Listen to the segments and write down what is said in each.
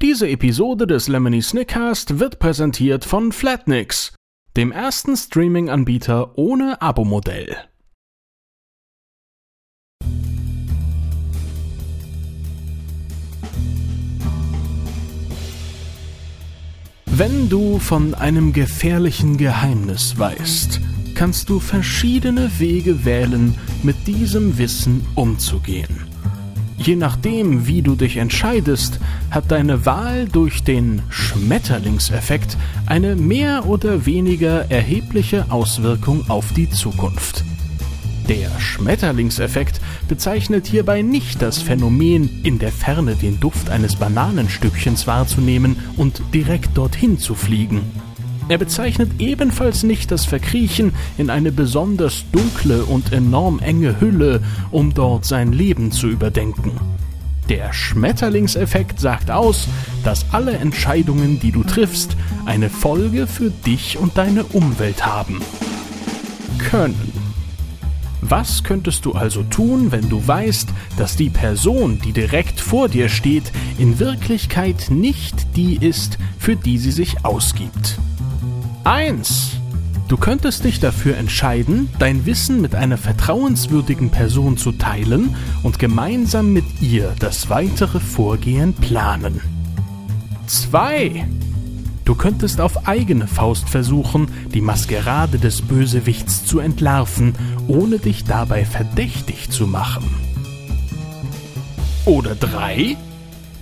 Diese Episode des Lemony Snickcast wird präsentiert von Flatnix, dem ersten Streaming-Anbieter ohne Abo-Modell. Wenn du von einem gefährlichen Geheimnis weißt, kannst du verschiedene Wege wählen, mit diesem Wissen umzugehen. Je nachdem, wie du dich entscheidest, hat deine Wahl durch den Schmetterlingseffekt eine mehr oder weniger erhebliche Auswirkung auf die Zukunft. Der Schmetterlingseffekt bezeichnet hierbei nicht das Phänomen, in der Ferne den Duft eines Bananenstückchens wahrzunehmen und direkt dorthin zu fliegen. Er bezeichnet ebenfalls nicht das Verkriechen in eine besonders dunkle und enorm enge Hülle, um dort sein Leben zu überdenken. Der Schmetterlingseffekt sagt aus, dass alle Entscheidungen, die du triffst, eine Folge für dich und deine Umwelt haben können. Was könntest du also tun, wenn du weißt, dass die Person, die direkt vor dir steht, in Wirklichkeit nicht die ist, für die sie sich ausgibt? 1. Du könntest dich dafür entscheiden, dein Wissen mit einer vertrauenswürdigen Person zu teilen und gemeinsam mit ihr das weitere Vorgehen planen. 2. Du könntest auf eigene Faust versuchen, die Maskerade des Bösewichts zu entlarven, ohne dich dabei verdächtig zu machen. Oder 3.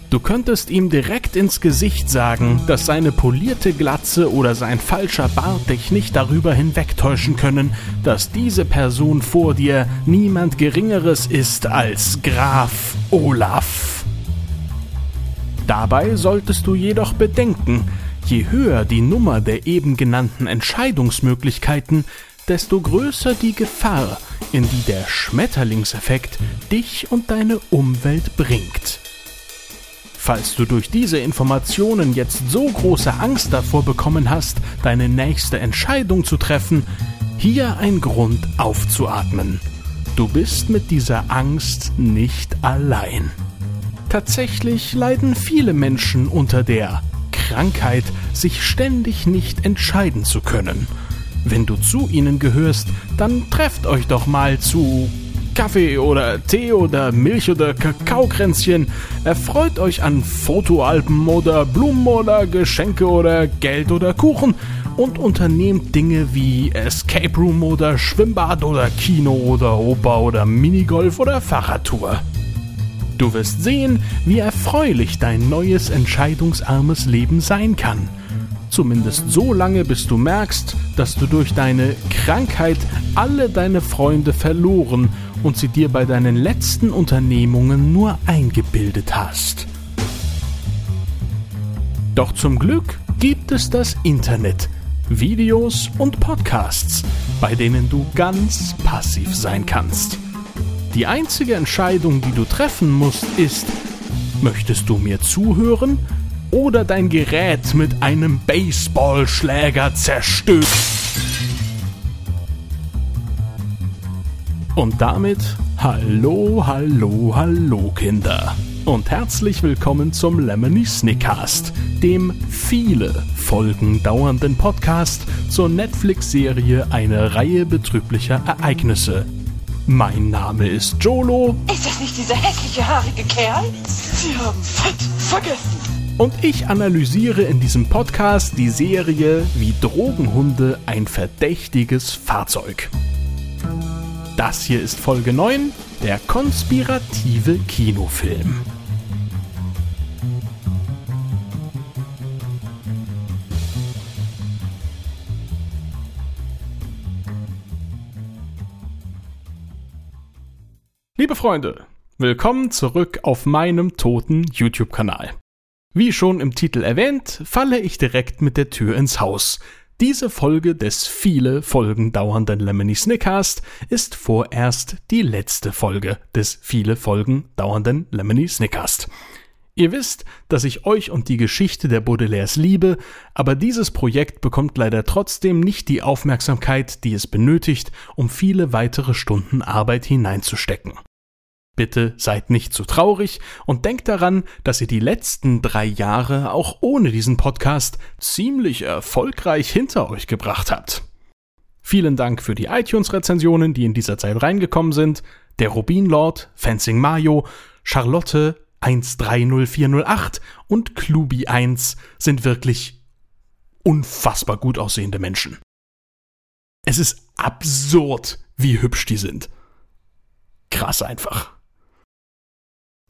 Du könntest ihm direkt ins Gesicht sagen, dass seine polierte Glatze oder sein falscher Bart dich nicht darüber hinwegtäuschen können, dass diese Person vor dir niemand Geringeres ist als Graf Olaf. Dabei solltest du jedoch bedenken, je höher die Nummer der eben genannten Entscheidungsmöglichkeiten, desto größer die Gefahr, in die der Schmetterlingseffekt dich und deine Umwelt bringt. Falls du durch diese Informationen jetzt so große Angst davor bekommen hast, deine nächste Entscheidung zu treffen, hier ein Grund aufzuatmen. Du bist mit dieser Angst nicht allein. Tatsächlich leiden viele Menschen unter der Krankheit, sich ständig nicht entscheiden zu können. Wenn du zu ihnen gehörst, dann trefft euch doch mal zu Kaffee oder Tee oder Milch oder Kakaokränzchen, erfreut euch an Fotoalben oder Blumen oder Geschenke oder Geld oder Kuchen und unternehmt Dinge wie Escape Room oder Schwimmbad oder Kino oder Oper oder Minigolf oder Fahrradtour. Du wirst sehen, wie erfreulich dein neues entscheidungsarmes Leben sein kann. Zumindest so lange, bis du merkst, dass du durch deine Krankheit alle deine Freunde verloren und sie dir bei deinen letzten Unternehmungen nur eingebildet hast. Doch zum Glück gibt es das Internet, Videos und Podcasts, bei denen du ganz passiv sein kannst. Die einzige Entscheidung, die du treffen musst, ist: Möchtest du mir zuhören? Oder dein Gerät mit einem Baseballschläger zerstört. Und damit hallo, hallo, hallo Kinder und herzlich willkommen zum Lemony Snickcast, dem viele Folgen dauernden Podcast zur Netflix-Serie Eine Reihe betrüblicher Ereignisse. Mein Name ist Jolo. Ist das nicht dieser hässliche, haarige Kerl? Sie haben fett vergessen. Und ich analysiere in diesem Podcast die Serie Wie Drogenhunde ein verdächtiges Fahrzeug. Das hier ist Folge 9, der konspirative Kinofilm. Liebe Freunde, willkommen zurück auf meinem toten YouTube-Kanal. Wie schon im Titel erwähnt, falle ich direkt mit der Tür ins Haus. Diese Folge des viele Folgen dauernden Lemony Snickcast ist vorerst die letzte Folge des viele Folgen dauernden Lemony Snickcast. Ihr wisst, dass ich euch und die Geschichte der Baudelaires liebe, aber dieses Projekt bekommt leider trotzdem nicht die Aufmerksamkeit, die es benötigt, um viele weitere Stunden Arbeit hineinzustecken. Bitte seid nicht zu traurig und denkt daran, dass ihr die letzten 3 Jahre auch ohne diesen Podcast ziemlich erfolgreich hinter euch gebracht habt. Vielen Dank für die iTunes-Rezensionen, die in dieser Zeit reingekommen sind, der Rubinlord, Fencing Mario, Charlotte 130408 und Klubi1 sind wirklich unfassbar gut aussehende Menschen. Es ist absurd, wie hübsch die sind. Krass einfach.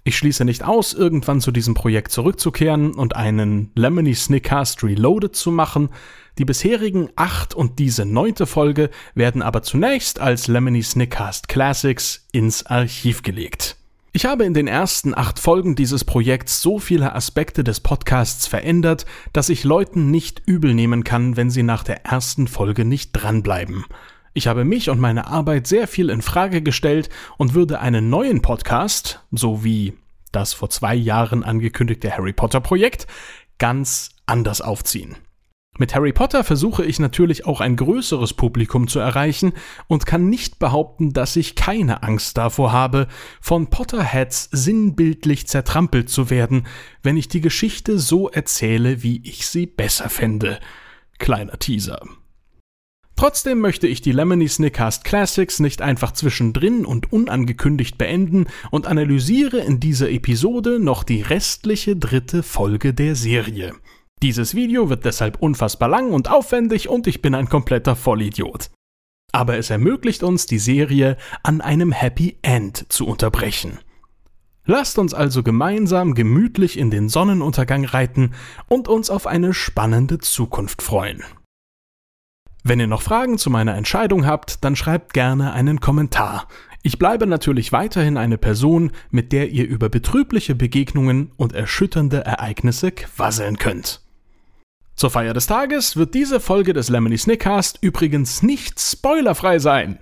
Ich schließe nicht aus, irgendwann zu diesem Projekt zurückzukehren und einen Lemony Snickcast Reloaded zu machen. Die bisherigen 8 und diese 9. Folge werden aber zunächst als Lemony Snickcast Classics ins Archiv gelegt. Ich habe in den ersten 8 Folgen dieses Projekts so viele Aspekte des Podcasts verändert, dass ich Leuten nicht übel nehmen kann, wenn sie nach der ersten Folge nicht dranbleiben. Ich habe mich und meine Arbeit sehr viel in Frage gestellt und würde einen neuen Podcast, so wie das vor 2 Jahren angekündigte Harry Potter Projekt, ganz anders aufziehen. Mit Harry Potter versuche ich natürlich auch ein größeres Publikum zu erreichen und kann nicht behaupten, dass ich keine Angst davor habe, von Potterheads sinnbildlich zertrampelt zu werden, wenn ich die Geschichte so erzähle, wie ich sie besser fände. Kleiner Teaser. Trotzdem möchte ich die Lemony Snickcast Classics nicht einfach zwischendrin und unangekündigt beenden und analysiere in dieser Episode noch die restliche 3. Folge der Serie. Dieses Video wird deshalb unfassbar lang und aufwendig und ich bin ein kompletter Vollidiot. Aber es ermöglicht uns, die Serie an einem Happy End zu unterbrechen. Lasst uns also gemeinsam gemütlich in den Sonnenuntergang reiten und uns auf eine spannende Zukunft freuen. Wenn ihr noch Fragen zu meiner Entscheidung habt, dann schreibt gerne einen Kommentar. Ich bleibe natürlich weiterhin eine Person, mit der ihr über betrübliche Begegnungen und erschütternde Ereignisse quasseln könnt. Zur Feier des Tages wird diese Folge des Lemony Snickcast übrigens nicht spoilerfrei sein.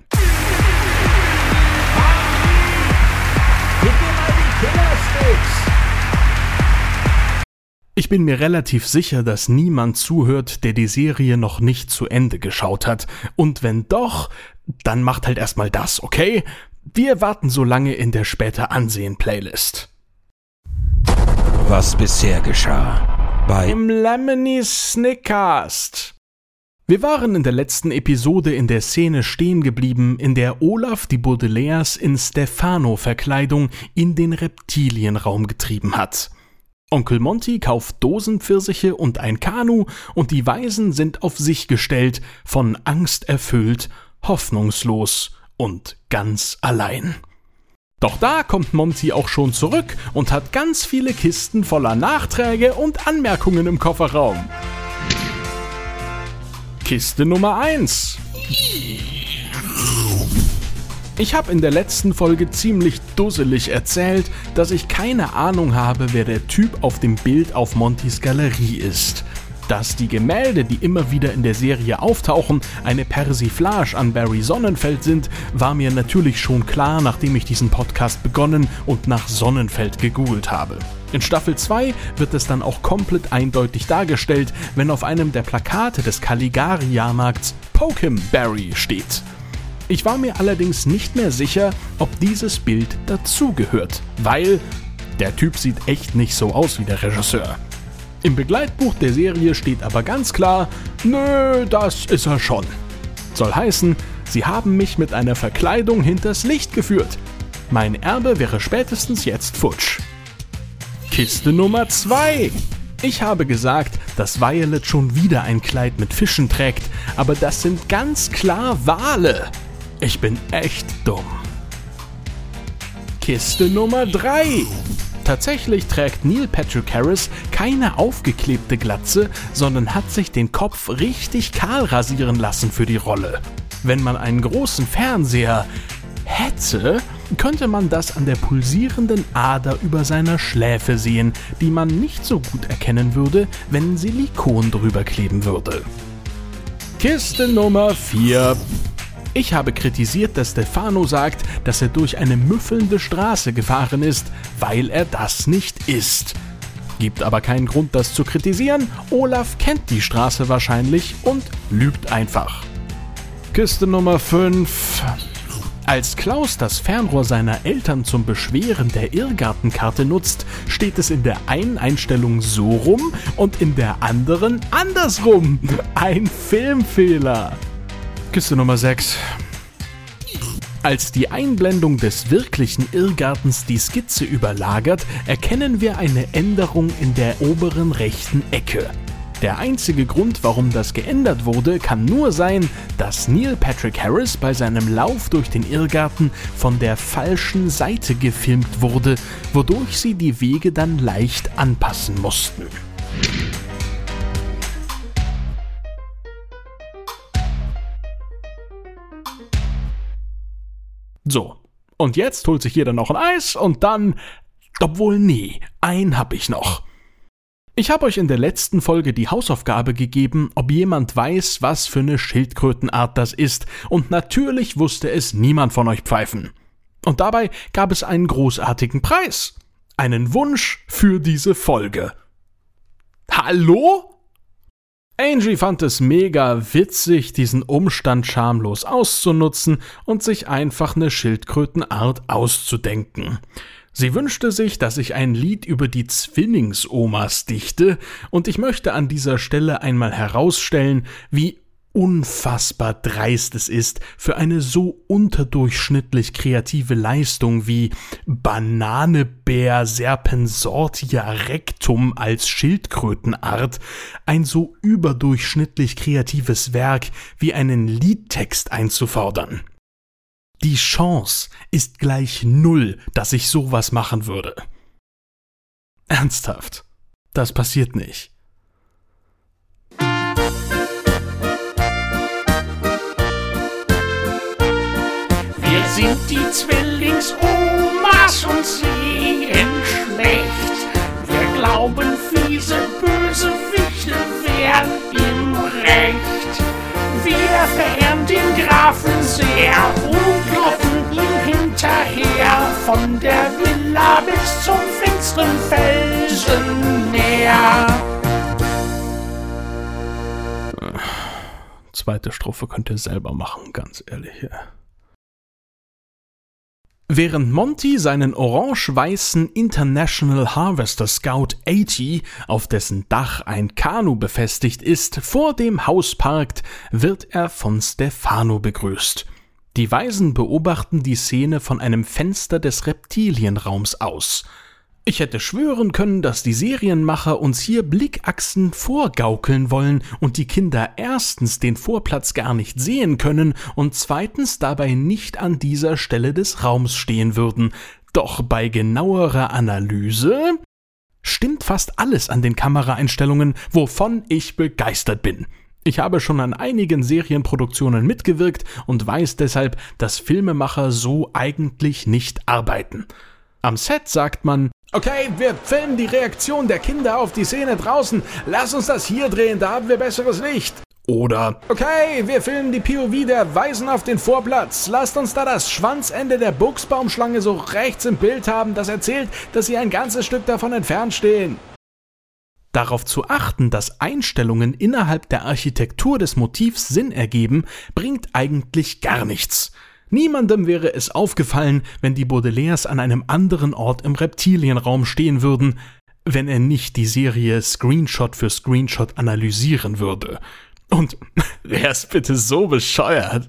Ich bin mir relativ sicher, dass niemand zuhört, der die Serie noch nicht zu Ende geschaut hat. Und wenn doch, dann macht halt erstmal das, okay? Wir warten so lange in der später Ansehen-Playlist. Was bisher geschah beim Lemony Snickcast. Wir waren in der letzten Episode in der Szene stehen geblieben, in der Olaf die Baudelaires in Stefano-Verkleidung in den Reptilienraum getrieben hat. Onkel Monti kauft Dosenpfirsiche und ein Kanu und die Waisen sind auf sich gestellt, von Angst erfüllt, hoffnungslos und ganz allein. Doch da kommt Monti auch schon zurück und hat ganz viele Kisten voller Nachträge und Anmerkungen im Kofferraum. Kiste Nummer 1. Ich habe in der letzten Folge ziemlich dusselig erzählt, dass ich keine Ahnung habe, wer der Typ auf dem Bild auf Montys Galerie ist. Dass die Gemälde, die immer wieder in der Serie auftauchen, eine Persiflage an Barry Sonnenfeld sind, war mir natürlich schon klar, nachdem ich diesen Podcast begonnen und nach Sonnenfeld gegoogelt habe. In Staffel 2 wird es dann auch komplett eindeutig dargestellt, wenn auf einem der Plakate des Caligari-Jahrmarkts Pokem Barry steht. Ich war mir allerdings nicht mehr sicher, ob dieses Bild dazugehört, weil der Typ sieht echt nicht so aus wie der Regisseur. Im Begleitbuch der Serie steht aber ganz klar, nö, das ist er schon. Soll heißen, sie haben mich mit einer Verkleidung hinters Licht geführt. Mein Erbe wäre spätestens jetzt futsch. Kiste Nummer 2. Ich habe gesagt, dass Violet schon wieder ein Kleid mit Fischen trägt, aber das sind ganz klar Wale. Ich bin echt dumm. Kiste Nummer 3. Tatsächlich trägt Neil Patrick Harris keine aufgeklebte Glatze, sondern hat sich den Kopf richtig kahl rasieren lassen für die Rolle. Wenn man einen großen Fernseher hätte, könnte man das an der pulsierenden Ader über seiner Schläfe sehen, die man nicht so gut erkennen würde, wenn Silikon drüber kleben würde. Kiste Nummer 4. Ich habe kritisiert, dass Stefano sagt, dass er durch eine müffelnde Straße gefahren ist, weil er das nicht ist. Gibt aber keinen Grund, das zu kritisieren. Olaf kennt die Straße wahrscheinlich und lügt einfach. Kiste Nummer 5. Als Klaus das Fernrohr seiner Eltern zum Beschweren der Irrgartenkarte nutzt, steht es in der einen Einstellung so rum und in der anderen andersrum. Ein Filmfehler. Kiste Nummer 6. Als die Einblendung des wirklichen Irrgartens die Skizze überlagert, erkennen wir eine Änderung in der oberen rechten Ecke. Der einzige Grund, warum das geändert wurde, kann nur sein, dass Neil Patrick Harris bei seinem Lauf durch den Irrgarten von der falschen Seite gefilmt wurde, wodurch sie die Wege dann leicht anpassen mussten. So, und jetzt holt sich jeder noch ein Eis und dann, obwohl nee, einen hab ich noch. Ich habe euch in der letzten Folge die Hausaufgabe gegeben, ob jemand weiß, was für eine Schildkrötenart das ist, und natürlich wusste es niemand von euch Pfeifen. Und dabei gab es einen großartigen Preis, einen Wunsch für diese Folge. Hallo? Angie fand es mega witzig, diesen Umstand schamlos auszunutzen und sich einfach eine Schildkrötenart auszudenken. Sie wünschte sich, dass ich ein Lied über die Zwillingsomas dichte, und ich möchte an dieser Stelle einmal herausstellen, wie unfassbar dreist es ist, für eine so unterdurchschnittlich kreative Leistung wie Bananebär Serpensortia Rectum als Schildkrötenart ein so überdurchschnittlich kreatives Werk wie einen Liedtext einzufordern. Die Chance ist gleich null, dass ich sowas machen würde. Ernsthaft, das passiert nicht. Wir sind die Zwillingsomas und sehen schlecht. Wir glauben, fiese Bösewichte wären im Recht. Wir verehren den Grafen sehr und laufen ihm hinterher von der Villa bis zum finsteren Felsenmeer. Zweite Strophe könnt ihr selber machen, ganz ehrlich, ja. Während Monti seinen orange-weißen International Harvester Scout 80, auf dessen Dach ein Kanu befestigt ist, vor dem Haus parkt, wird er von Stefano begrüßt. Die Weisen beobachten die Szene von einem Fenster des Reptilienraums aus. Ich hätte schwören können, dass die Serienmacher uns hier Blickachsen vorgaukeln wollen und die Kinder erstens den Vorplatz gar nicht sehen können und zweitens dabei nicht an dieser Stelle des Raums stehen würden. Doch bei genauerer Analyse stimmt fast alles an den Kameraeinstellungen, wovon ich begeistert bin. Ich habe schon an einigen Serienproduktionen mitgewirkt und weiß deshalb, dass Filmemacher so eigentlich nicht arbeiten. Am Set sagt man: Okay, wir filmen die Reaktion der Kinder auf die Szene draußen. Lass uns das hier drehen, da haben wir besseres Licht. Oder: Okay, wir filmen die POV der Weisen auf den Vorplatz. Lasst uns da das Schwanzende der Buchsbaumschlange so rechts im Bild haben, das erzählt, dass sie ein ganzes Stück davon entfernt stehen. Darauf zu achten, dass Einstellungen innerhalb der Architektur des Motivs Sinn ergeben, bringt eigentlich gar nichts. Niemandem wäre es aufgefallen, wenn die Baudelaires an einem anderen Ort im Reptilienraum stehen würden, wenn er nicht die Serie Screenshot für Screenshot analysieren würde. Und wer ist bitte so bescheuert?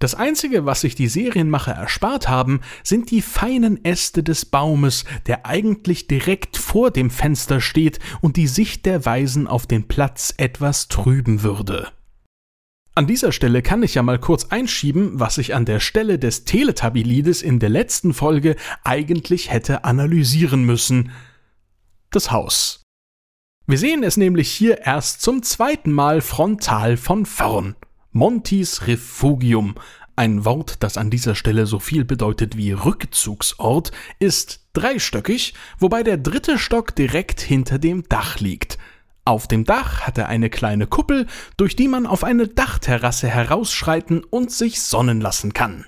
Das Einzige, was sich die Serienmacher erspart haben, sind die feinen Äste des Baumes, der eigentlich direkt vor dem Fenster steht und die Sicht der Weisen auf den Platz etwas trüben würde. An dieser Stelle kann ich ja mal kurz einschieben, was ich an der Stelle des Teletabilides in der letzten Folge eigentlich hätte analysieren müssen. Das Haus. Wir sehen es nämlich hier erst zum zweiten Mal frontal von vorn. Montis Refugium, ein Wort, das an dieser Stelle so viel bedeutet wie Rückzugsort, ist dreistöckig, wobei der dritte Stock direkt hinter dem Dach liegt. Auf dem Dach hat er eine kleine Kuppel, durch die man auf eine Dachterrasse herausschreiten und sich sonnen lassen kann.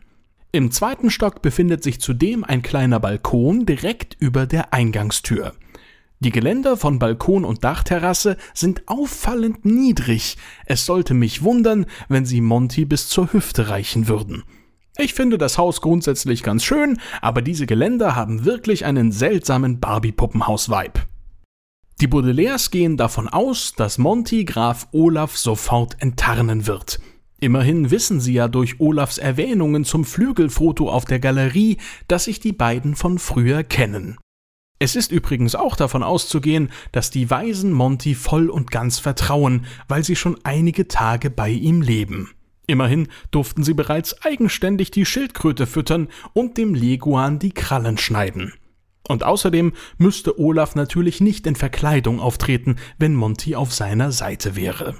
Im zweiten Stock befindet sich zudem ein kleiner Balkon direkt über der Eingangstür. Die Geländer von Balkon und Dachterrasse sind auffallend niedrig. Es sollte mich wundern, wenn sie Monti bis zur Hüfte reichen würden. Ich finde das Haus grundsätzlich ganz schön, aber diese Geländer haben wirklich einen seltsamen Barbie-Puppenhaus-Vibe. Die Baudelaires gehen davon aus, dass Monti Graf Olaf sofort enttarnen wird. Immerhin wissen sie ja durch Olafs Erwähnungen zum Flügelfoto auf der Galerie, dass sich die beiden von früher kennen. Es ist übrigens auch davon auszugehen, dass die Waisen Monti voll und ganz vertrauen, weil sie schon einige Tage bei ihm leben. Immerhin durften sie bereits eigenständig die Schildkröte füttern und dem Leguan die Krallen schneiden. Und außerdem müsste Olaf natürlich nicht in Verkleidung auftreten, wenn Monti auf seiner Seite wäre.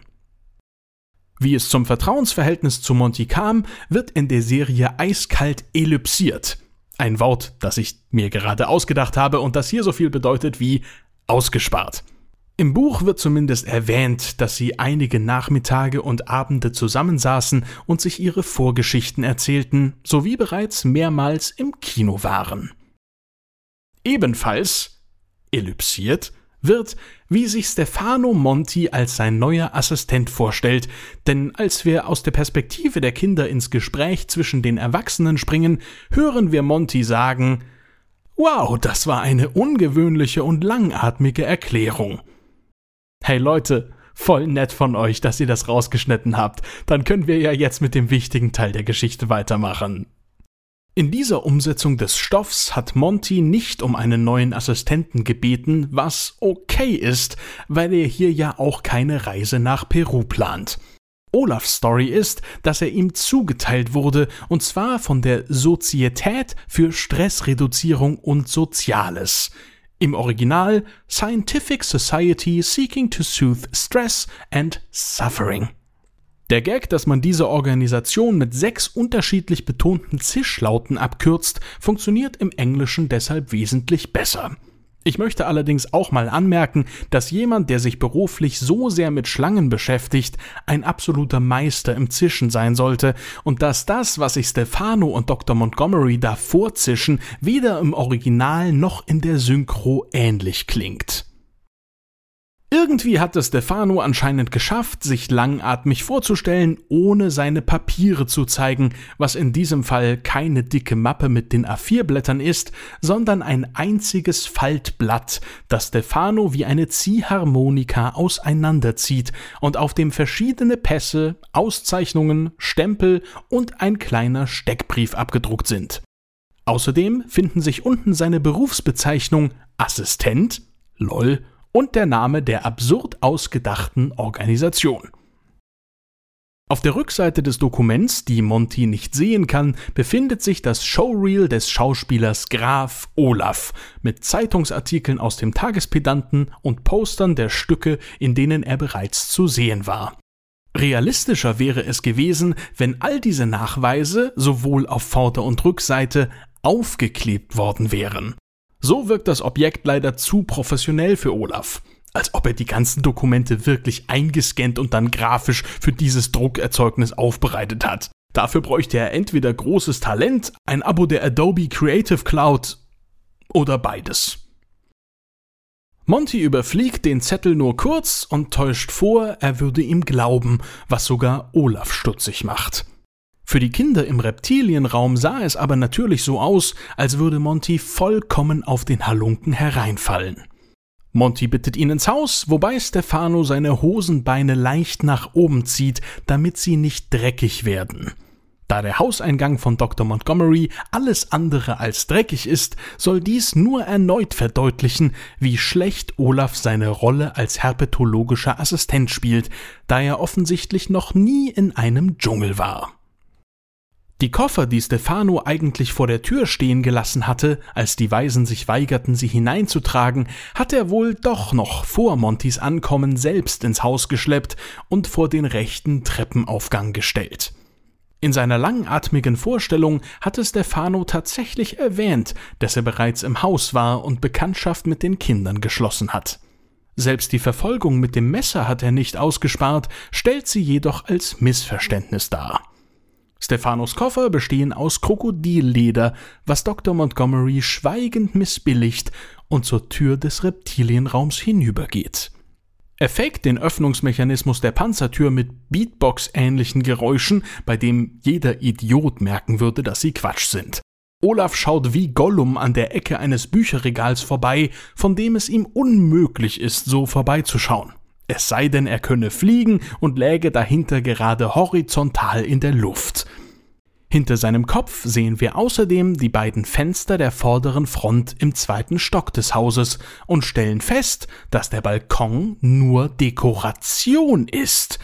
Wie es zum Vertrauensverhältnis zu Monti kam, wird in der Serie eiskalt ellipsiert. Ein Wort, das ich mir gerade ausgedacht habe und das hier so viel bedeutet wie ausgespart. Im Buch wird zumindest erwähnt, dass sie einige Nachmittage und Abende zusammensaßen und sich ihre Vorgeschichten erzählten, sowie bereits mehrmals im Kino waren. Ebenfalls ellipsiert wird, wie sich Stefano Monti als sein neuer Assistent vorstellt, denn als wir aus der Perspektive der Kinder ins Gespräch zwischen den Erwachsenen springen, hören wir Monti sagen: »Wow, das war eine ungewöhnliche und langatmige Erklärung.« Hey Leute, voll nett von euch, dass ihr das rausgeschnitten habt. Dann können wir ja jetzt mit dem wichtigen Teil der Geschichte weitermachen. In dieser Umsetzung des Stoffs hat Monti nicht um einen neuen Assistenten gebeten, was okay ist, weil er hier ja auch keine Reise nach Peru plant. Olafs Story ist, dass er ihm zugeteilt wurde, und zwar von der Sozietät für Stressreduzierung und Soziales. Im Original Scientific Society Seeking to Soothe Stress and Suffering. Der Gag, dass man diese Organisation mit 6 unterschiedlich betonten Zischlauten abkürzt, funktioniert im Englischen deshalb wesentlich besser. Ich möchte allerdings auch mal anmerken, dass jemand, der sich beruflich so sehr mit Schlangen beschäftigt, ein absoluter Meister im Zischen sein sollte und dass das, was sich Stefano und Dr. Montgomery da vorzischen, weder im Original noch in der Synchro ähnlich klingt. Irgendwie hat es Stefano anscheinend geschafft, sich langatmig vorzustellen, ohne seine Papiere zu zeigen, was in diesem Fall keine dicke Mappe mit den A4-Blättern ist, sondern ein einziges Faltblatt, das Stefano wie eine Ziehharmonika auseinanderzieht und auf dem verschiedene Pässe, Auszeichnungen, Stempel und ein kleiner Steckbrief abgedruckt sind. Außerdem finden sich unten seine Berufsbezeichnung Assistent, lol, und der Name der absurd ausgedachten Organisation. Auf der Rückseite des Dokuments, die Monti nicht sehen kann, befindet sich das Showreel des Schauspielers Graf Olaf mit Zeitungsartikeln aus dem Tagespädanten und Postern der Stücke, in denen er bereits zu sehen war. Realistischer wäre es gewesen, wenn all diese Nachweise sowohl auf Vorder- und Rückseite aufgeklebt worden wären. So wirkt das Objekt leider zu professionell für Olaf, als ob er die ganzen Dokumente wirklich eingescannt und dann grafisch für dieses Druckerzeugnis aufbereitet hat. Dafür bräuchte er entweder großes Talent, ein Abo der Adobe Creative Cloud oder beides. Monti überfliegt den Zettel nur kurz und täuscht vor, er würde ihm glauben, was sogar Olaf stutzig macht. Für die Kinder im Reptilienraum sah es aber natürlich so aus, als würde Monti vollkommen auf den Halunken hereinfallen. Monti bittet ihn ins Haus, wobei Stefano seine Hosenbeine leicht nach oben zieht, damit sie nicht dreckig werden. Da der Hauseingang von Dr. Montgomery alles andere als dreckig ist, soll dies nur erneut verdeutlichen, wie schlecht Olaf seine Rolle als herpetologischer Assistent spielt, da er offensichtlich noch nie in einem Dschungel war. Die Koffer, die Stefano eigentlich vor der Tür stehen gelassen hatte, als die Waisen sich weigerten, sie hineinzutragen, hat er wohl doch noch vor Montis Ankommen selbst ins Haus geschleppt und vor den rechten Treppenaufgang gestellt. In seiner langatmigen Vorstellung hatte Stefano tatsächlich erwähnt, dass er bereits im Haus war und Bekanntschaft mit den Kindern geschlossen hat. Selbst die Verfolgung mit dem Messer hat er nicht ausgespart, stellt sie jedoch als Missverständnis dar. Stefanos Koffer bestehen aus Krokodilleder, was Dr. Montgomery schweigend missbilligt und zur Tür des Reptilienraums hinübergeht. Er faked den Öffnungsmechanismus der Panzertür mit Beatbox-ähnlichen Geräuschen, bei dem jeder Idiot merken würde, dass sie Quatsch sind. Olaf schaut wie Gollum an der Ecke eines Bücherregals vorbei, von dem es ihm unmöglich ist, so vorbeizuschauen. Es sei denn, er könne fliegen und läge dahinter gerade horizontal in der Luft. Hinter seinem Kopf sehen wir außerdem die beiden Fenster der vorderen Front im zweiten Stock des Hauses und stellen fest, dass der Balkon nur Dekoration ist.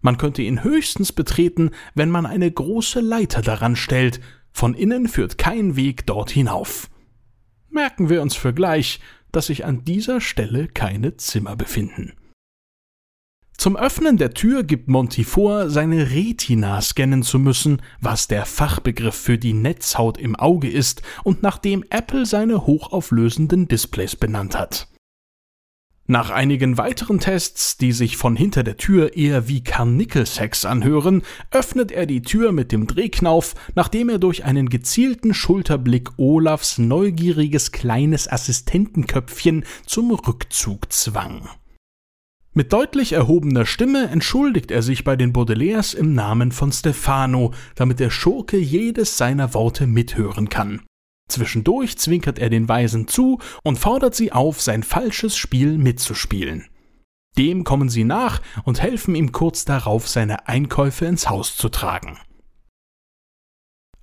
Man könnte ihn höchstens betreten, wenn man eine große Leiter daran stellt. Von innen führt kein Weg dort hinauf. Merken wir uns für gleich, dass sich an dieser Stelle keine Zimmer befinden. Zum Öffnen der Tür gibt Monti vor, seine Retina scannen zu müssen, was der Fachbegriff für die Netzhaut im Auge ist und nach dem Apple seine hochauflösenden Displays benannt hat. Nach einigen weiteren Tests, die sich von hinter der Tür eher wie Karnickelsex anhören, öffnet er die Tür mit dem Drehknauf, nachdem er durch einen gezielten Schulterblick Olafs neugieriges kleines Assistentenköpfchen zum Rückzug zwang. Mit deutlich erhobener Stimme entschuldigt er sich bei den Baudelaires im Namen von Stefano, damit der Schurke jedes seiner Worte mithören kann. Zwischendurch zwinkert er den Weisen zu und fordert sie auf, sein falsches Spiel mitzuspielen. Dem kommen sie nach und helfen ihm kurz darauf, seine Einkäufe ins Haus zu tragen.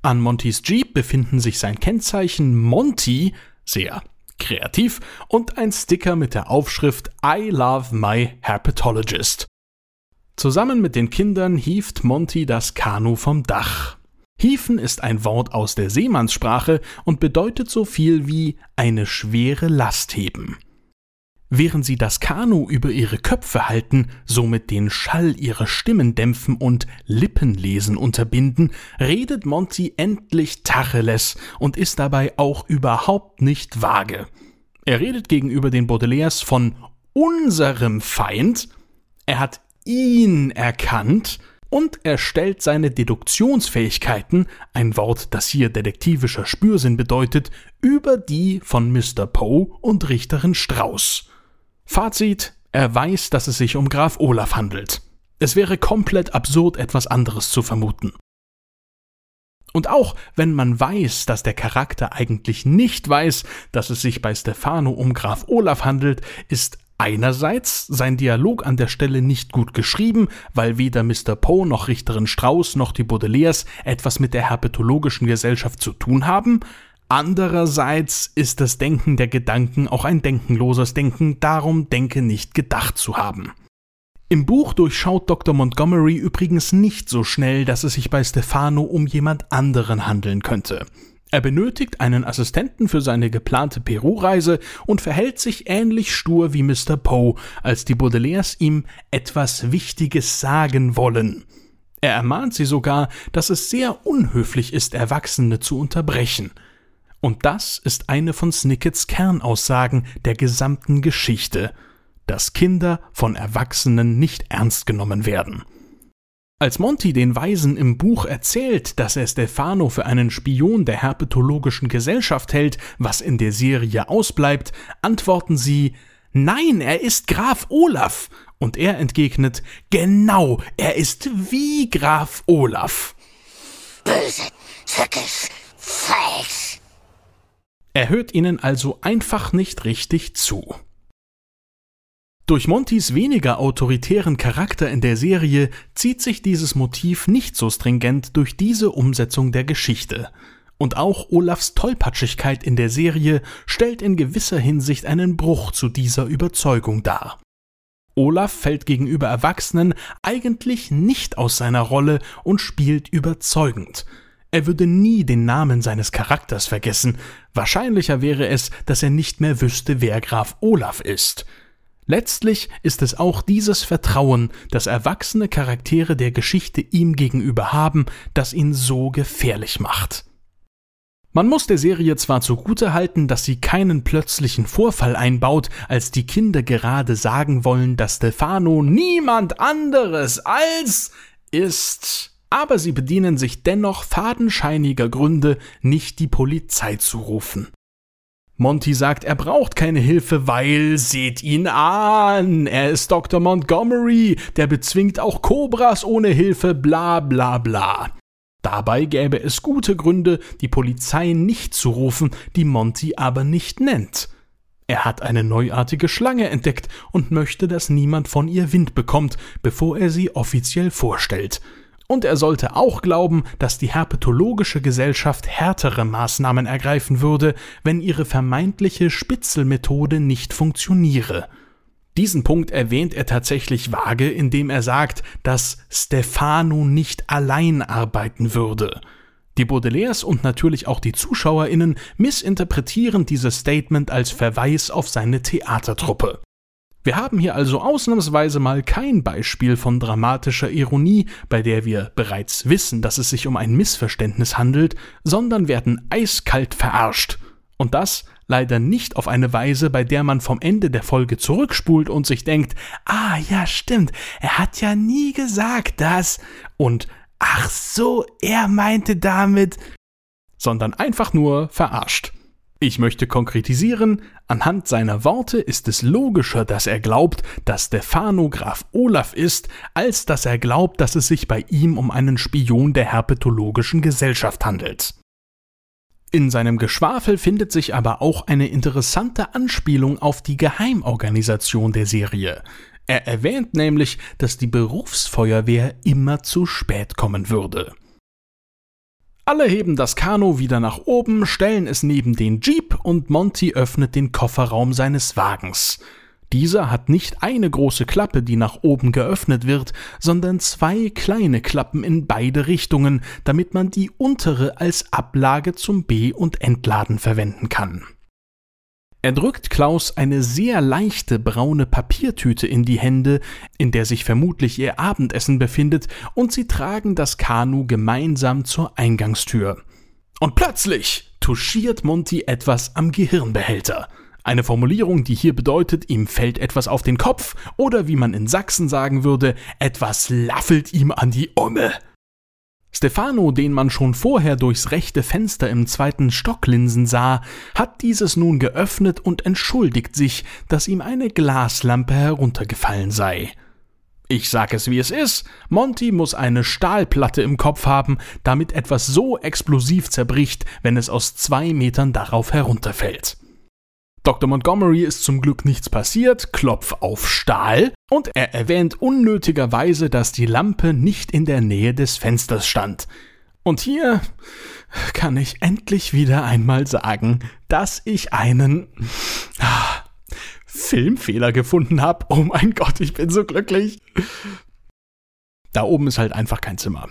An Montys Jeep befinden sich sein Kennzeichen Monti, sehr kreativ, und ein Sticker mit der Aufschrift I love my herpetologist. Zusammen mit den Kindern hieft Monti das Kanu vom Dach. Hieven ist ein Wort aus der Seemannssprache und bedeutet so viel wie eine schwere Last heben. Während sie das Kanu über ihre Köpfe halten, somit den Schall ihrer Stimmen dämpfen und Lippenlesen unterbinden, redet Monti endlich Tacheles und ist dabei auch überhaupt nicht vage. Er redet gegenüber den Baudelaires von unserem Feind, er hat ihn erkannt und er stellt seine Deduktionsfähigkeiten, ein Wort, das hier detektivischer Spürsinn bedeutet, über die von Mr. Poe und Richterin Strauß. Fazit, er weiß, dass es sich um Graf Olaf handelt. Es wäre komplett absurd, etwas anderes zu vermuten. Und auch wenn man weiß, dass der Charakter eigentlich nicht weiß, dass es sich bei Stefano um Graf Olaf handelt, ist einerseits sein Dialog an der Stelle nicht gut geschrieben, weil weder Mr. Poe noch Richterin Strauß noch die Baudelaires etwas mit der herpetologischen Gesellschaft zu tun haben. Andererseits ist das Denken der Gedanken auch ein denkenloses Denken, darum denke nicht gedacht zu haben. Im Buch durchschaut Dr. Montgomery übrigens nicht so schnell, dass es sich bei Stefano um jemand anderen handeln könnte. Er benötigt einen Assistenten für seine geplante Peru-Reise und verhält sich ähnlich stur wie Mr. Poe, als die Baudelaires ihm etwas Wichtiges sagen wollen. Er ermahnt sie sogar, dass es sehr unhöflich ist, Erwachsene zu unterbrechen. Und das ist eine von Snickets Kernaussagen der gesamten Geschichte, dass Kinder von Erwachsenen nicht ernst genommen werden. Als Monti den Weisen im Buch erzählt, dass er Stefano für einen Spion der herpetologischen Gesellschaft hält, was in der Serie ausbleibt, antworten sie, nein, er ist Graf Olaf, und er entgegnet, genau, er ist wie Graf Olaf. Böse, tückisch, falsch. Er hört ihnen also einfach nicht richtig zu. Durch Montys weniger autoritären Charakter in der Serie zieht sich dieses Motiv nicht so stringent durch diese Umsetzung der Geschichte. Und auch Olafs Tollpatschigkeit in der Serie stellt in gewisser Hinsicht einen Bruch zu dieser Überzeugung dar. Olaf fällt gegenüber Erwachsenen eigentlich nicht aus seiner Rolle und spielt überzeugend. Er würde nie den Namen seines Charakters vergessen. Wahrscheinlicher wäre es, dass er nicht mehr wüsste, wer Graf Olaf ist. Letztlich ist es auch dieses Vertrauen, das erwachsene Charaktere der Geschichte ihm gegenüber haben, das ihn so gefährlich macht. Man muss der Serie zwar zugutehalten, dass sie keinen plötzlichen Vorfall einbaut, als die Kinder gerade sagen wollen, dass Stefano niemand anderes als ist, aber sie bedienen sich dennoch fadenscheiniger Gründe, nicht die Polizei zu rufen. Monty sagt, er braucht keine Hilfe, weil, seht ihn an, er ist Dr. Montgomery, der bezwingt auch Kobras ohne Hilfe, bla bla bla. Dabei gäbe es gute Gründe, die Polizei nicht zu rufen, die Monty aber nicht nennt. Er hat eine neuartige Schlange entdeckt und möchte, dass niemand von ihr Wind bekommt, bevor er sie offiziell vorstellt. Und er sollte auch glauben, dass die herpetologische Gesellschaft härtere Maßnahmen ergreifen würde, wenn ihre vermeintliche Spitzelmethode nicht funktioniere. Diesen Punkt erwähnt er tatsächlich vage, indem er sagt, dass Stefano nicht allein arbeiten würde. Die Baudelaires und natürlich auch die ZuschauerInnen missinterpretieren dieses Statement als Verweis auf seine Theatertruppe. Wir haben hier also ausnahmsweise mal kein Beispiel von dramatischer Ironie, bei der wir bereits wissen, dass es sich um ein Missverständnis handelt, sondern werden eiskalt verarscht. Und das leider nicht auf eine Weise, bei der man vom Ende der Folge zurückspult und sich denkt, ah ja stimmt, er hat ja nie gesagt das und ach so, er meinte damit, sondern einfach nur verarscht. Ich möchte konkretisieren, anhand seiner Worte ist es logischer, dass er glaubt, dass Stefano Graf Olaf ist, als dass er glaubt, dass es sich bei ihm um einen Spion der herpetologischen Gesellschaft handelt. In seinem Geschwafel findet sich aber auch eine interessante Anspielung auf die Geheimorganisation der Serie. Er erwähnt nämlich, dass die Berufsfeuerwehr immer zu spät kommen würde. Alle heben das Kanu wieder nach oben, stellen es neben den Jeep und Monty öffnet den Kofferraum seines Wagens. Dieser hat nicht eine große Klappe, die nach oben geöffnet wird, sondern zwei kleine Klappen in beide Richtungen, damit man die untere als Ablage zum Be- und Entladen verwenden kann. Er drückt Klaus eine sehr leichte braune Papiertüte in die Hände, in der sich vermutlich ihr Abendessen befindet, und sie tragen das Kanu gemeinsam zur Eingangstür. Und plötzlich touchiert Monty etwas am Gehirnbehälter. Eine Formulierung, die hier bedeutet, ihm fällt etwas auf den Kopf oder wie man in Sachsen sagen würde, etwas laffelt ihm an die Omme. Stefano, den man schon vorher durchs rechte Fenster im zweiten Stock linsen sah, hat dieses nun geöffnet und entschuldigt sich, dass ihm eine Glaslampe heruntergefallen sei. Ich sag es wie es ist, Monty muss eine Stahlplatte im Kopf haben, damit etwas so explosiv zerbricht, wenn es aus 2 Metern darauf herunterfällt. Dr. Montgomery ist zum Glück nichts passiert, Klopf auf Stahl, und er erwähnt unnötigerweise, dass die Lampe nicht in der Nähe des Fensters stand. Und hier kann ich endlich wieder einmal sagen, dass ich einen Filmfehler gefunden habe. Oh mein Gott, ich bin so glücklich. Da oben ist halt einfach kein Zimmer.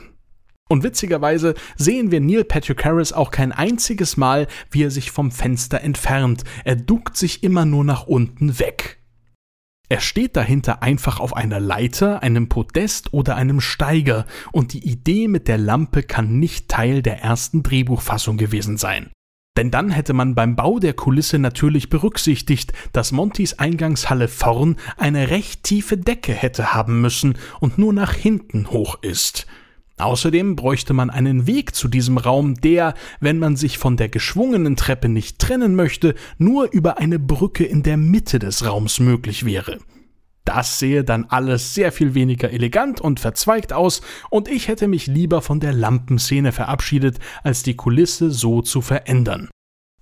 Und witzigerweise sehen wir Neil Patrick Harris auch kein einziges Mal, wie er sich vom Fenster entfernt. Er duckt sich immer nur nach unten weg. Er steht dahinter einfach auf einer Leiter, einem Podest oder einem Steiger und die Idee mit der Lampe kann nicht Teil der ersten Drehbuchfassung gewesen sein. Denn dann hätte man beim Bau der Kulisse natürlich berücksichtigt, dass Montys Eingangshalle vorn eine recht tiefe Decke hätte haben müssen und nur nach hinten hoch ist. Außerdem bräuchte man einen Weg zu diesem Raum, der, wenn man sich von der geschwungenen Treppe nicht trennen möchte, nur über eine Brücke in der Mitte des Raums möglich wäre. Das sähe dann alles sehr viel weniger elegant und verzweigt aus und ich hätte mich lieber von der Lampenszene verabschiedet, als die Kulisse so zu verändern.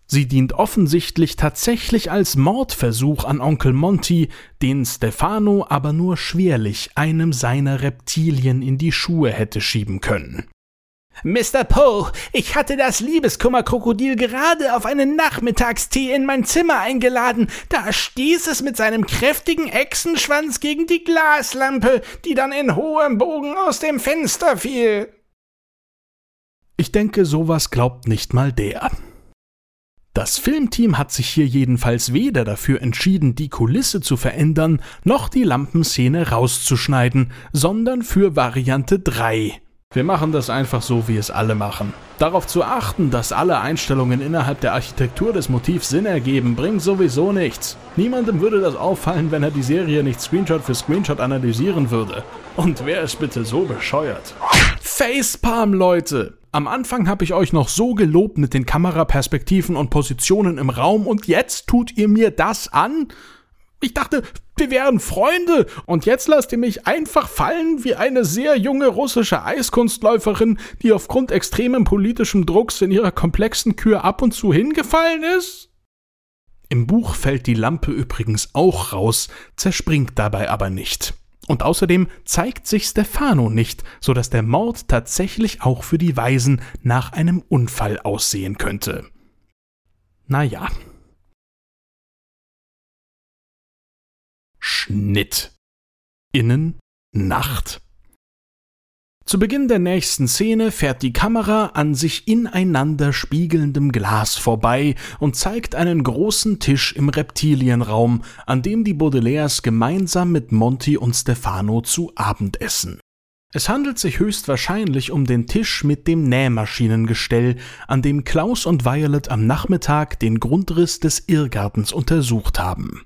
Sie dient offensichtlich tatsächlich als Mordversuch an Onkel Monty, den Stefano aber nur schwerlich einem seiner Reptilien in die Schuhe hätte schieben können. »Mr. Poe, ich hatte das Liebeskummerkrokodil gerade auf einen Nachmittagstee in mein Zimmer eingeladen. Da stieß es mit seinem kräftigen Echsenschwanz gegen die Glaslampe, die dann in hohem Bogen aus dem Fenster fiel.« Ich denke, sowas glaubt nicht mal der. Das Filmteam hat sich hier jedenfalls weder dafür entschieden, die Kulisse zu verändern, noch die Lampenszene rauszuschneiden, sondern für Variante 3. Wir machen das einfach so, wie es alle machen. Darauf zu achten, dass alle Einstellungen innerhalb der Architektur des Motivs Sinn ergeben, bringt sowieso nichts. Niemandem würde das auffallen, wenn er die Serie nicht Screenshot für Screenshot analysieren würde. Und wer ist bitte so bescheuert? Facepalm, Leute! Am Anfang habe ich euch noch so gelobt mit den Kameraperspektiven und Positionen im Raum und jetzt tut ihr mir das an? Ich dachte, wir wären Freunde und jetzt lasst ihr mich einfach fallen wie eine sehr junge russische Eiskunstläuferin, die aufgrund extremem politischem Drucks in ihrer komplexen Kür ab und zu hingefallen ist? Im Buch fällt die Lampe übrigens auch raus, zerspringt dabei aber nicht. Und außerdem zeigt sich Stefano nicht, sodass der Mord tatsächlich auch für die Weisen nach einem Unfall aussehen könnte. Naja. Schnitt. Innen Nacht. Zu Beginn der nächsten Szene fährt die Kamera an sich ineinander spiegelndem Glas vorbei und zeigt einen großen Tisch im Reptilienraum, an dem die Baudelaires gemeinsam mit Monti und Stefano zu Abend essen. Es handelt sich höchstwahrscheinlich um den Tisch mit dem Nähmaschinengestell, an dem Klaus und Violet am Nachmittag den Grundriss des Irrgartens untersucht haben.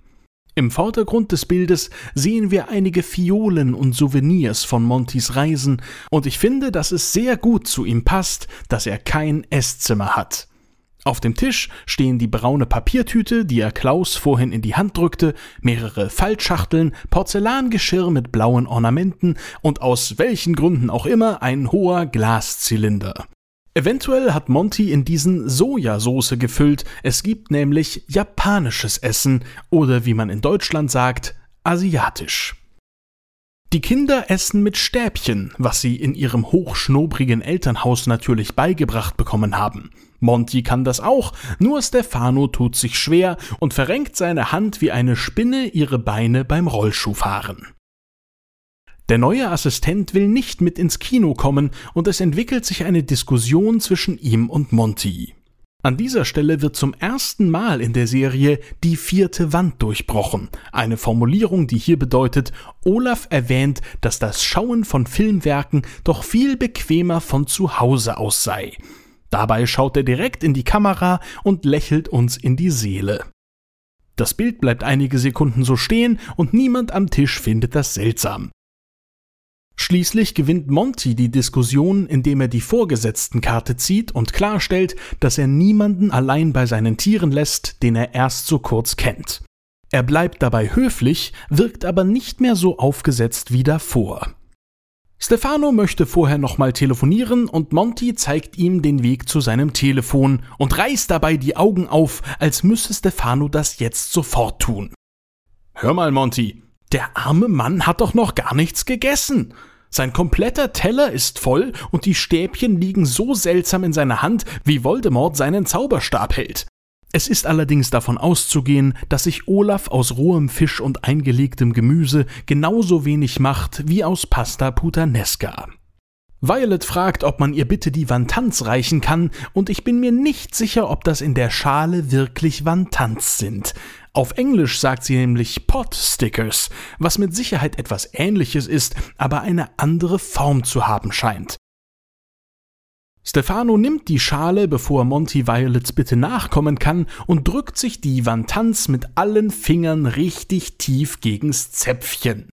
Im Vordergrund des Bildes sehen wir einige Fiolen und Souvenirs von Montys Reisen und ich finde, dass es sehr gut zu ihm passt, dass er kein Esszimmer hat. Auf dem Tisch stehen die braune Papiertüte, die er Klaus vorhin in die Hand drückte, mehrere Faltschachteln, Porzellangeschirr mit blauen Ornamenten und aus welchen Gründen auch immer ein hoher Glaszylinder. Eventuell hat Monty in diesen Sojasauce gefüllt, es gibt nämlich japanisches Essen oder wie man in Deutschland sagt, asiatisch. Die Kinder essen mit Stäbchen, was sie in ihrem hochschnobrigen Elternhaus natürlich beigebracht bekommen haben. Monty kann das auch, nur Stefano tut sich schwer und verrenkt seine Hand wie eine Spinne ihre Beine beim Rollschuhfahren. Der neue Assistent will nicht mit ins Kino kommen und es entwickelt sich eine Diskussion zwischen ihm und Monty. An dieser Stelle wird zum ersten Mal in der Serie die vierte Wand durchbrochen, eine Formulierung, die hier bedeutet, Olaf erwähnt, dass das Schauen von Filmwerken doch viel bequemer von zu Hause aus sei. Dabei schaut er direkt in die Kamera und lächelt uns in die Seele. Das Bild bleibt einige Sekunden so stehen und niemand am Tisch findet das seltsam. Schließlich gewinnt Monty die Diskussion, indem er die Vorgesetztenkarte zieht und klarstellt, dass er niemanden allein bei seinen Tieren lässt, den er erst so kurz kennt. Er bleibt dabei höflich, wirkt aber nicht mehr so aufgesetzt wie davor. Stefano möchte vorher nochmal telefonieren und Monty zeigt ihm den Weg zu seinem Telefon und reißt dabei die Augen auf, als müsse Stefano das jetzt sofort tun. »Hör mal, Monty! Der arme Mann hat doch noch gar nichts gegessen. Sein kompletter Teller ist voll und die Stäbchen liegen so seltsam in seiner Hand, wie Voldemort seinen Zauberstab hält. Es ist allerdings davon auszugehen, dass sich Olaf aus rohem Fisch und eingelegtem Gemüse genauso wenig macht wie aus Pasta Puttanesca. Violet fragt, ob man ihr bitte die Wontans reichen kann und ich bin mir nicht sicher, ob das in der Schale wirklich Wontans sind. Auf Englisch sagt sie nämlich Pot Stickers, was mit Sicherheit etwas Ähnliches ist, aber eine andere Form zu haben scheint. Stefano nimmt die Schale, bevor Monty Violets Bitte nachkommen kann und drückt sich die Wontans mit allen Fingern richtig tief gegens Zäpfchen.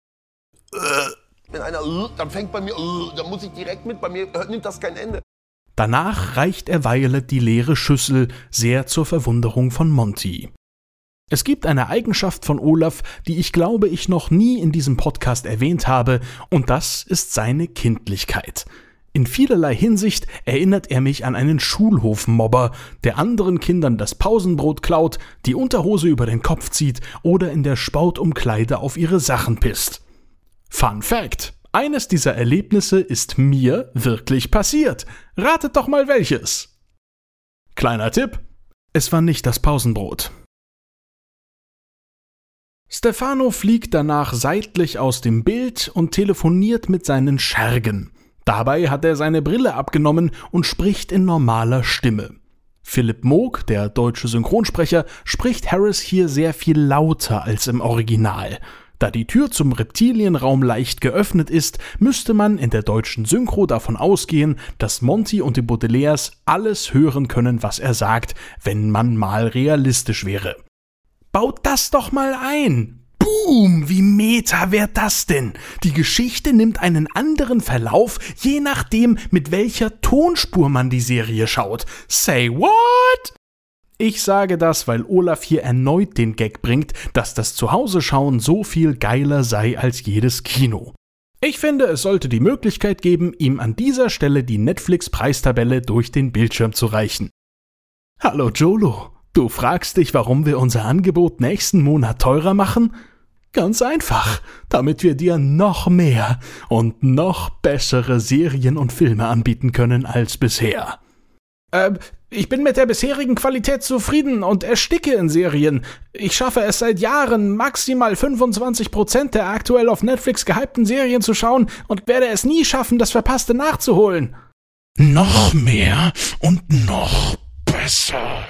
Wenn einer dann fängt bei mir, dann muss ich direkt mit, bei mir nimmt das kein Ende. Danach reicht er Violet die leere Schüssel, sehr zur Verwunderung von Monty. Es gibt eine Eigenschaft von Olaf, die ich glaube, ich noch nie in diesem Podcast erwähnt habe, und das ist seine Kindlichkeit. In vielerlei Hinsicht erinnert er mich an einen Schulhofmobber, der anderen Kindern das Pausenbrot klaut, die Unterhose über den Kopf zieht oder in der Sportumkleide auf ihre Sachen pisst. Fun Fact: Eines dieser Erlebnisse ist mir wirklich passiert. Ratet doch mal welches. Kleiner Tipp: Es war nicht das Pausenbrot. Stefano fliegt danach seitlich aus dem Bild und telefoniert mit seinen Schergen. Dabei hat er seine Brille abgenommen und spricht in normaler Stimme. Philipp Moog, der deutsche Synchronsprecher, spricht Harris hier sehr viel lauter als im Original. Da die Tür zum Reptilienraum leicht geöffnet ist, müsste man in der deutschen Synchro davon ausgehen, dass Monty und die Baudelaires alles hören können, was er sagt, wenn man mal realistisch wäre. Baut das doch mal ein! Boom, wie meta wäre das denn? Die Geschichte nimmt einen anderen Verlauf, je nachdem, mit welcher Tonspur man die Serie schaut. Say what? Ich sage das, weil Olaf hier erneut den Gag bringt, dass das Zuhauseschauen so viel geiler sei als jedes Kino. Ich finde, es sollte die Möglichkeit geben, ihm an dieser Stelle die Netflix-Preistabelle durch den Bildschirm zu reichen. Hallo Jolo, du fragst dich, warum wir unser Angebot nächsten Monat teurer machen? Ganz einfach, damit wir dir noch mehr und noch bessere Serien und Filme anbieten können als bisher. Ich bin mit der bisherigen Qualität zufrieden und ersticke in Serien. Ich schaffe es seit Jahren, maximal 25% der aktuell auf Netflix gehypten Serien zu schauen und werde es nie schaffen, das Verpasste nachzuholen. Noch mehr und noch besser.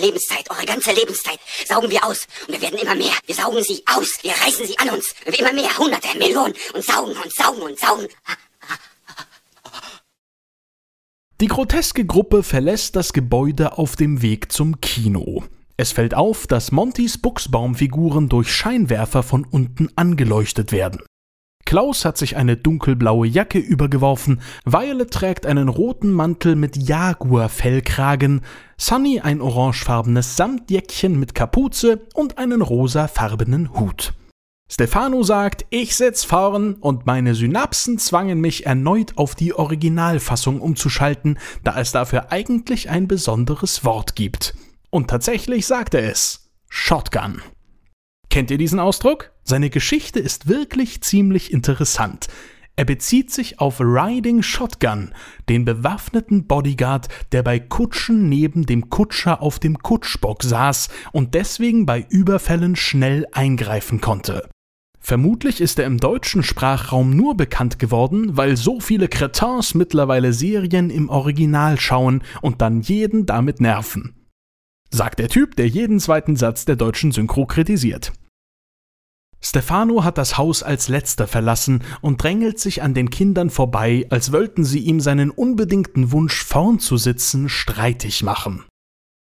Lebenszeit, eure ganze Lebenszeit, saugen wir aus und wir werden immer mehr. Wir saugen sie aus, wir reißen sie an uns, immer mehr, Hunderte, Millionen und saugen und saugen und saugen. Die groteske Gruppe verlässt das Gebäude auf dem Weg zum Kino. Es fällt auf, dass Montys Buchsbaumfiguren durch Scheinwerfer von unten angeleuchtet werden. Klaus hat sich eine dunkelblaue Jacke übergeworfen, Violet trägt einen roten Mantel mit Jaguarfellkragen, Sunny ein orangefarbenes Samtjäckchen mit Kapuze und einen rosafarbenen Hut. Stefano sagt, ich sitz vorn und meine Synapsen zwangen mich erneut auf die Originalfassung umzuschalten, da es dafür eigentlich ein besonderes Wort gibt. Und tatsächlich sagt er es. Shotgun. Kennt ihr diesen Ausdruck? Seine Geschichte ist wirklich ziemlich interessant. Er bezieht sich auf Riding Shotgun, den bewaffneten Bodyguard, der bei Kutschen neben dem Kutscher auf dem Kutschbock saß und deswegen bei Überfällen schnell eingreifen konnte. Vermutlich ist er im deutschen Sprachraum nur bekannt geworden, weil so viele Cretins mittlerweile Serien im Original schauen und dann jeden damit nerven. Sagt der Typ, der jeden zweiten Satz der deutschen Synchro kritisiert. Stefano hat das Haus als letzter verlassen und drängelt sich an den Kindern vorbei, als wollten sie ihm seinen unbedingten Wunsch, vorn zu sitzen, streitig machen.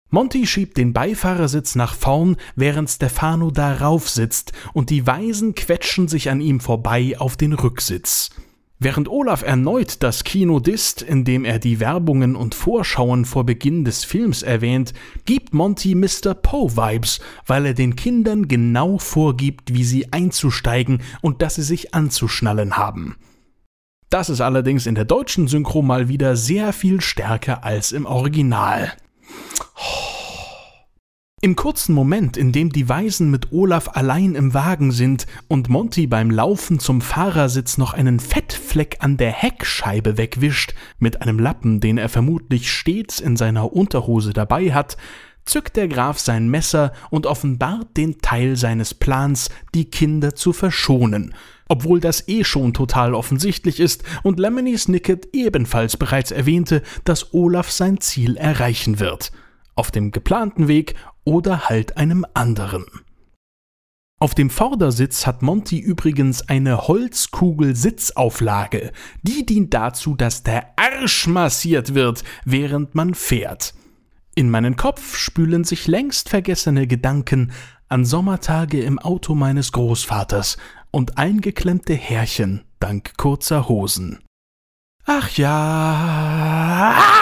Monti schiebt den Beifahrersitz nach vorn, während Stefano darauf sitzt und die Waisen quetschen sich an ihm vorbei auf den Rücksitz. Während Olaf erneut das Kino disst, indem er die Werbungen und Vorschauen vor Beginn des Films erwähnt, gibt Monty Mr. Poe Vibes, weil er den Kindern genau vorgibt, wie sie einzusteigen und dass sie sich anzuschnallen haben. Das ist allerdings in der deutschen Synchro mal wieder sehr viel stärker als im Original. Im kurzen Moment, in dem die Waisen mit Olaf allein im Wagen sind und Monty beim Laufen zum Fahrersitz noch einen Fettfleck an der Heckscheibe wegwischt, mit einem Lappen, den er vermutlich stets in seiner Unterhose dabei hat, zückt der Graf sein Messer und offenbart den Teil seines Plans, die Kinder zu verschonen, obwohl das schon total offensichtlich ist und Lemony Snicket ebenfalls bereits erwähnte, dass Olaf sein Ziel erreichen wird. Auf dem geplanten Weg oder halt einem anderen. Auf dem Vordersitz hat Monty übrigens eine Holzkugel-Sitzauflage. Die dient dazu, dass der Arsch massiert wird, während man fährt. In meinen Kopf spülen sich längst vergessene Gedanken an Sommertage im Auto meines Großvaters und eingeklemmte Härchen dank kurzer Hosen. Ach ja... Ah!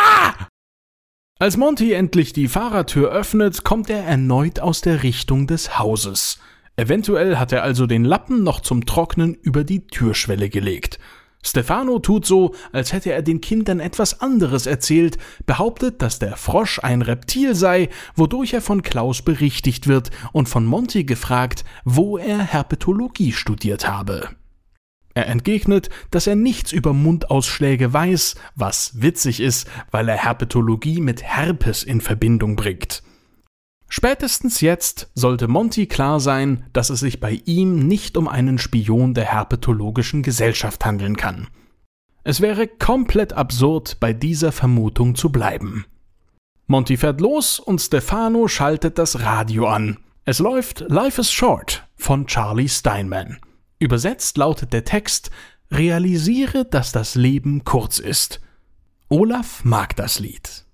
Als Monty endlich die Fahrertür öffnet, kommt er erneut aus der Richtung des Hauses. Eventuell hat er also den Lappen noch zum Trocknen über die Türschwelle gelegt. Stefano tut so, als hätte er den Kindern etwas anderes erzählt, behauptet, dass der Frosch ein Reptil sei, wodurch er von Klaus berichtigt wird und von Monty gefragt, wo er Herpetologie studiert habe. Er entgegnet, dass er nichts über Mundausschläge weiß, was witzig ist, weil er Herpetologie mit Herpes in Verbindung bringt. Spätestens jetzt sollte Monty klar sein, dass es sich bei ihm nicht um einen Spion der herpetologischen Gesellschaft handeln kann. Es wäre komplett absurd, bei dieser Vermutung zu bleiben. Monty fährt los und Stefano schaltet das Radio an. Es läuft Life is Short von Charlie Steinman. Übersetzt lautet der Text, realisiere, dass das Leben kurz ist. Olaf mag das Lied.